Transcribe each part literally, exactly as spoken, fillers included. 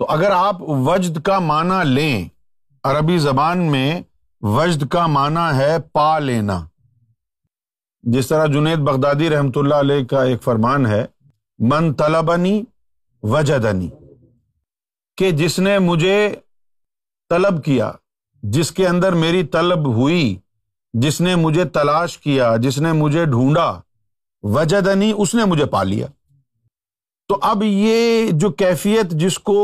تو اگر آپ وجد کا معنی لیں، عربی زبان میں وجد کا معنی ہے پا لینا، جس طرح جنید بغدادی رحمۃ اللہ علیہ کا ایک فرمان ہے، من طلبنی وجدنی، کہ جس نے مجھے طلب کیا، جس کے اندر میری طلب ہوئی، جس نے مجھے تلاش کیا، جس نے مجھے ڈھونڈا، وجدنی، اس نے مجھے پا لیا۔ تو اب یہ جو کیفیت جس کو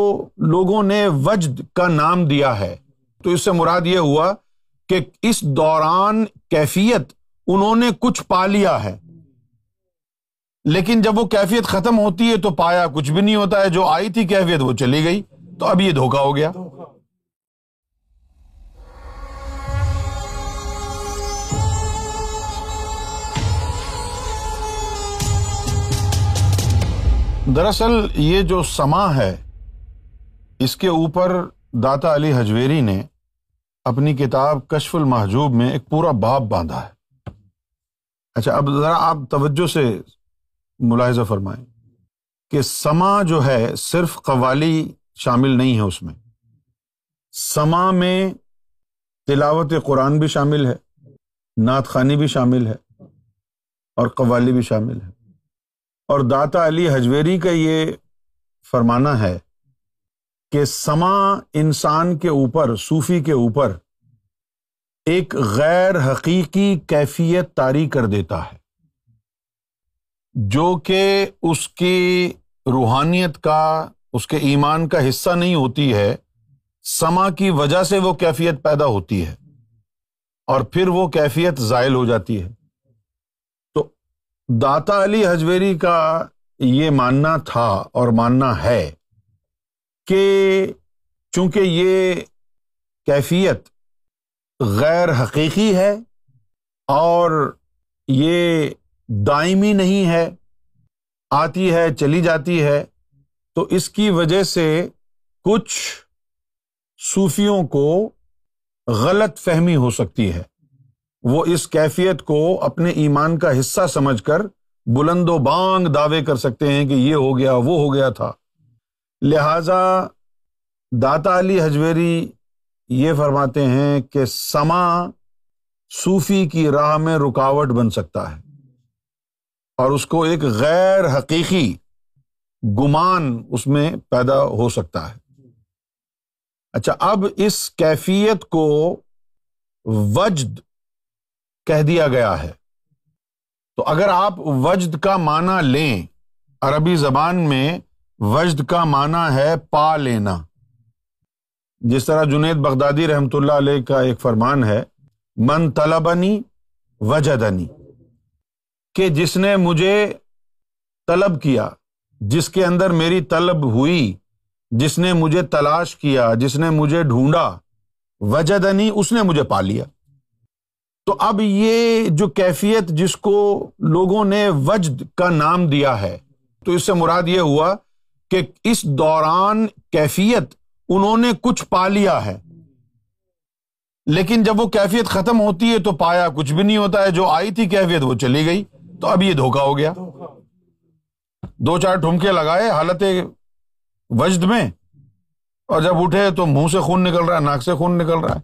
لوگوں نے وجد کا نام دیا ہے، تو اس سے مراد یہ ہوا کہ اس دوران کیفیت انہوں نے کچھ پا لیا ہے، لیکن جب وہ کیفیت ختم ہوتی ہے تو پایا کچھ بھی نہیں ہوتا ہے، جو آئی تھی کیفیت وہ چلی گئی، تو اب یہ دھوکہ ہو گیا۔ دراصل یہ جو سماع ہے، اس کے اوپر داتا علی حجویری نے اپنی کتاب کشف المحجوب میں ایک پورا باب باندھا ہے۔ اچھا، اب ذرا آپ توجہ سے ملاحظہ فرمائیں کہ سماع جو ہے صرف قوالی شامل نہیں ہے، اس میں سماع میں تلاوت قرآن بھی شامل ہے، نعت خوانی بھی شامل ہے، اور قوالی بھی شامل ہے۔ اور داتا علی حجویری کا یہ فرمانا ہے کہ سماع انسان کے اوپر، صوفی کے اوپر، ایک غیر حقیقی کیفیت طاری کر دیتا ہے، جو کہ اس کی روحانیت کا، اس کے ایمان کا حصہ نہیں ہوتی ہے۔ سماع کی وجہ سے وہ کیفیت پیدا ہوتی ہے اور پھر وہ کیفیت زائل ہو جاتی ہے۔ داتا علی حجویری کا یہ ماننا تھا اور ماننا ہے کہ چونکہ یہ کیفیت غیر حقیقی ہے اور یہ دائمی نہیں ہے، آتی ہے چلی جاتی ہے، تو اس کی وجہ سے کچھ صوفیوں کو غلط فہمی ہو سکتی ہے، وہ اس کیفیت کو اپنے ایمان کا حصہ سمجھ کر بلند و بانگ دعوے کر سکتے ہیں کہ یہ ہو گیا وہ ہو گیا تھا۔ لہٰذا داتا علی حجویری یہ فرماتے ہیں کہ سماع صوفی کی راہ میں رکاوٹ بن سکتا ہے اور اس کو ایک غیر حقیقی گمان اس میں پیدا ہو سکتا ہے۔ اچھا، اب اس کیفیت کو وجد کہہ دیا گیا ہے، تو اگر آپ وجد کا معنی لیں، عربی زبان میں وجد کا معنی ہے پا لینا، جس طرح جنید بغدادی رحمۃ اللہ علیہ کا ایک فرمان ہے، من طلبنی وجدنی، کہ جس نے مجھے طلب کیا، جس کے اندر میری طلب ہوئی، جس نے مجھے تلاش کیا، جس نے مجھے ڈھونڈا، وجدنی، اس نے مجھے پا لیا۔ تو اب یہ جو کیفیت جس کو لوگوں نے وجد کا نام دیا ہے، تو اس سے مراد یہ ہوا کہ اس دوران کیفیت انہوں نے کچھ پا لیا ہے، لیکن جب وہ کیفیت ختم ہوتی ہے تو پایا کچھ بھی نہیں ہوتا ہے، جو آئی تھی کیفیت وہ چلی گئی، تو اب یہ دھوکہ ہو گیا۔ دو چار ٹھمکے لگائے حالت وجد میں، اور جب اٹھے تو منہ سے خون نکل رہا ہے، ناک سے خون نکل رہا ہے،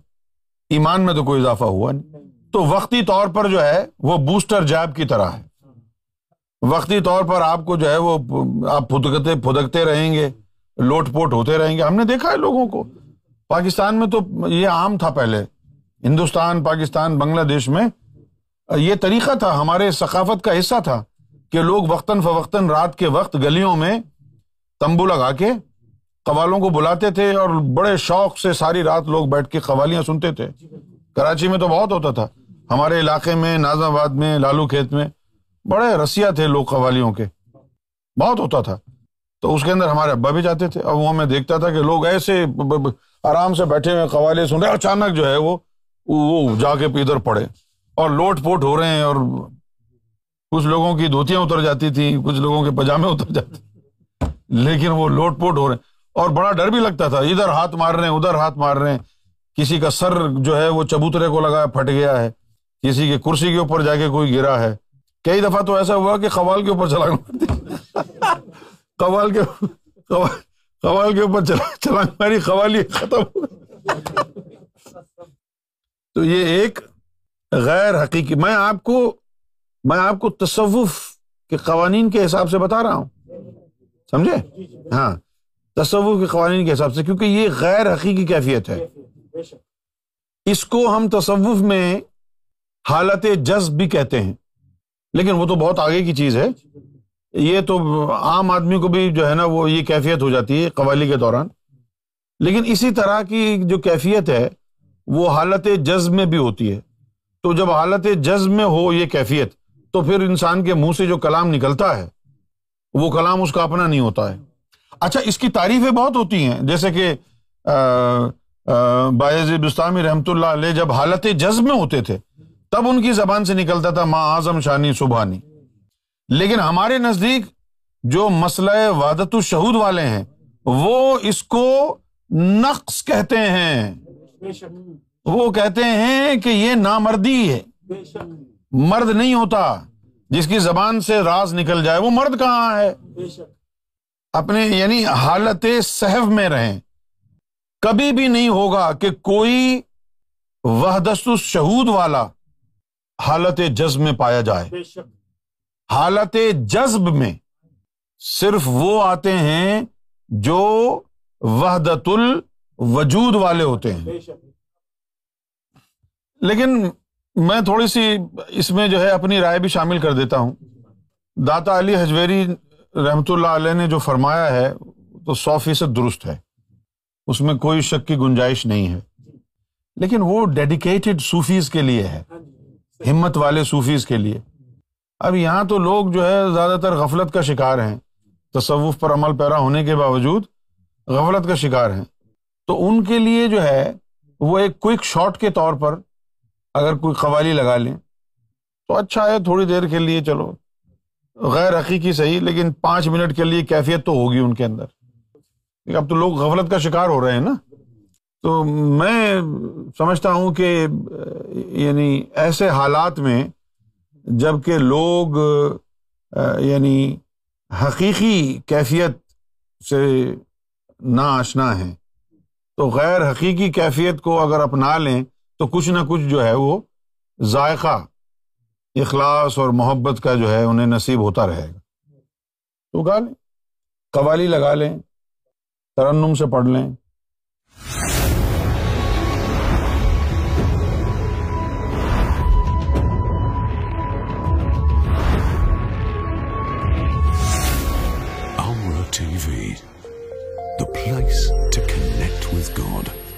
ایمان میں تو کوئی اضافہ ہوا نہیں۔ تو وقتی طور پر جو ہے وہ بوسٹر جاب کی طرح ہے، وقتی طور پر آپ کو جو ہے وہ آپ پھدکتے پھدکتے رہیں گے، لوٹ پوٹ ہوتے رہیں گے۔ ہم نے دیکھا ہے لوگوں کو، پاکستان میں تو یہ عام تھا، پہلے ہندوستان، پاکستان، بنگلہ دیش میں یہ طریقہ تھا، ہمارے ثقافت کا حصہ تھا کہ لوگ وقتاً فوقتاً رات کے وقت گلیوں میں تمبو لگا کے قوالوں کو بلاتے تھے، اور بڑے شوق سے ساری رات لوگ بیٹھ کے قوالیاں سنتے تھے۔ کراچی میں تو بہت ہوتا تھا، ہمارے علاقے میں، ناظم آباد میں، لالو کھیت میں بڑے رسیا تھے لوگ قوالیوں کے، بہت ہوتا تھا۔ تو اس کے اندر ہمارے ابا بھی جاتے تھے، اور وہ میں دیکھتا تھا کہ لوگ ایسے آرام سے بیٹھے ہوئے قوالے سن رہے ہیں، اچانک جو ہے وہ وہ جا کے ادھر پڑے اور لوٹ پوٹ ہو رہے ہیں، اور کچھ لوگوں کی دھوتیاں اتر جاتی تھیں، کچھ لوگوں کے پاجامے اتر جاتے تھے، لیکن وہ لوٹ پوٹ ہو رہے ہیں، اور بڑا ڈر بھی لگتا تھا، ادھر ہاتھ مار رہے ہیں، ادھر ہاتھ مار رہے ہیں، کسی کا سر جو ہے وہ چبوترے کو لگا پھٹ گیا ہے، کسی کے کرسی کے اوپر جا کے کوئی گرا ہے، کئی دفعہ تو ایسا ہوا کہ قوال کے اوپر چلا گیا، قوال کے قوال کے اوپر چلانگ ماری، قوالی ختم. تو یہ ایک غیر حقیقی، میں آپ کو میں آپ کو تصوف کے قوانین کے حساب سے بتا رہا ہوں، سمجھے؟ ہاں، تصوف کے قوانین کے حساب سے، کیونکہ یہ غیر حقیقی کیفیت ہے. اس کو ہم تصوف میں حالت جذب بھی کہتے ہیں، لیکن وہ تو بہت آگے کی چیز ہے. یہ تو عام آدمی کو بھی جو ہے نا وہ یہ کیفیت ہو جاتی ہے قوالی کے دوران. لیکن اسی طرح کی جو کیفیت ہے وہ حالت جذب میں بھی ہوتی ہے. تو جب حالت جذب میں ہو یہ کیفیت، تو پھر انسان کے منہ سے جو کلام نکلتا ہے وہ کلام اس کا اپنا نہیں ہوتا ہے. اچھا، اس کی تعریفیں بہت ہوتی ہیں، جیسے کہ بایزید بسطامی رحمۃ اللہ علیہ جب حالت جذب میں ہوتے تھے تب ان کی زبان سے نکلتا تھا ما اعظم شانی سبحانی. لیکن ہمارے نزدیک جو مسئلہ وحدت الشہود والے ہیں وہ اس کو نقص کہتے ہیں. وہ کہتے ہیں کہ یہ نامردی ہے، مرد نہیں ہوتا. جس کی زبان سے راز نکل جائے وہ مرد کہاں ہے؟ اپنے یعنی حالت سہو میں رہیں. کبھی بھی نہیں ہوگا کہ کوئی وحدت الشہود والا حالت جذب میں پایا جائے. حالت جذب میں صرف وہ آتے ہیں جو وحدت الوجود والے ہوتے ہیں. لیکن میں تھوڑی سی اس میں جو ہے اپنی رائے بھی شامل کر دیتا ہوں. داتا علی حجویری رحمۃ اللہ علیہ نے جو فرمایا ہے تو سو فیصد درست ہے، اس میں کوئی شک کی گنجائش نہیں ہے، لیکن وہ ڈیڈیکیٹڈ صوفیز کے لیے ہے، ہمت والے صوفیز کے لیے. اب یہاں تو لوگ جو ہے زیادہ تر غفلت کا شکار ہیں، تصوف پر عمل پیرا ہونے کے باوجود غفلت کا شکار ہیں. تو ان کے لیے جو ہے وہ ایک کوئک شاٹ کے طور پر اگر کوئی قوالی لگا لیں تو اچھا ہے، تھوڑی دیر کے لیے، چلو غیر حقیقی صحیح، لیکن پانچ منٹ کے لیے کیفیت تو ہوگی ان کے اندر. اب تو لوگ غفلت کا شکار ہو رہے ہیں نا. تو میں سمجھتا ہوں کہ یعنی ایسے حالات میں جب کہ لوگ یعنی حقیقی کیفیت سے نا آشنا ہیں تو غیر حقیقی کیفیت کو اگر اپنا لیں تو کچھ نہ کچھ جو ہے وہ ذائقہ اخلاص اور محبت کا جو ہے انہیں نصیب ہوتا رہے گا. تو گا لیں، قوالی لگا لیں، ترنم سے پڑھ لیں. The place to connect with God.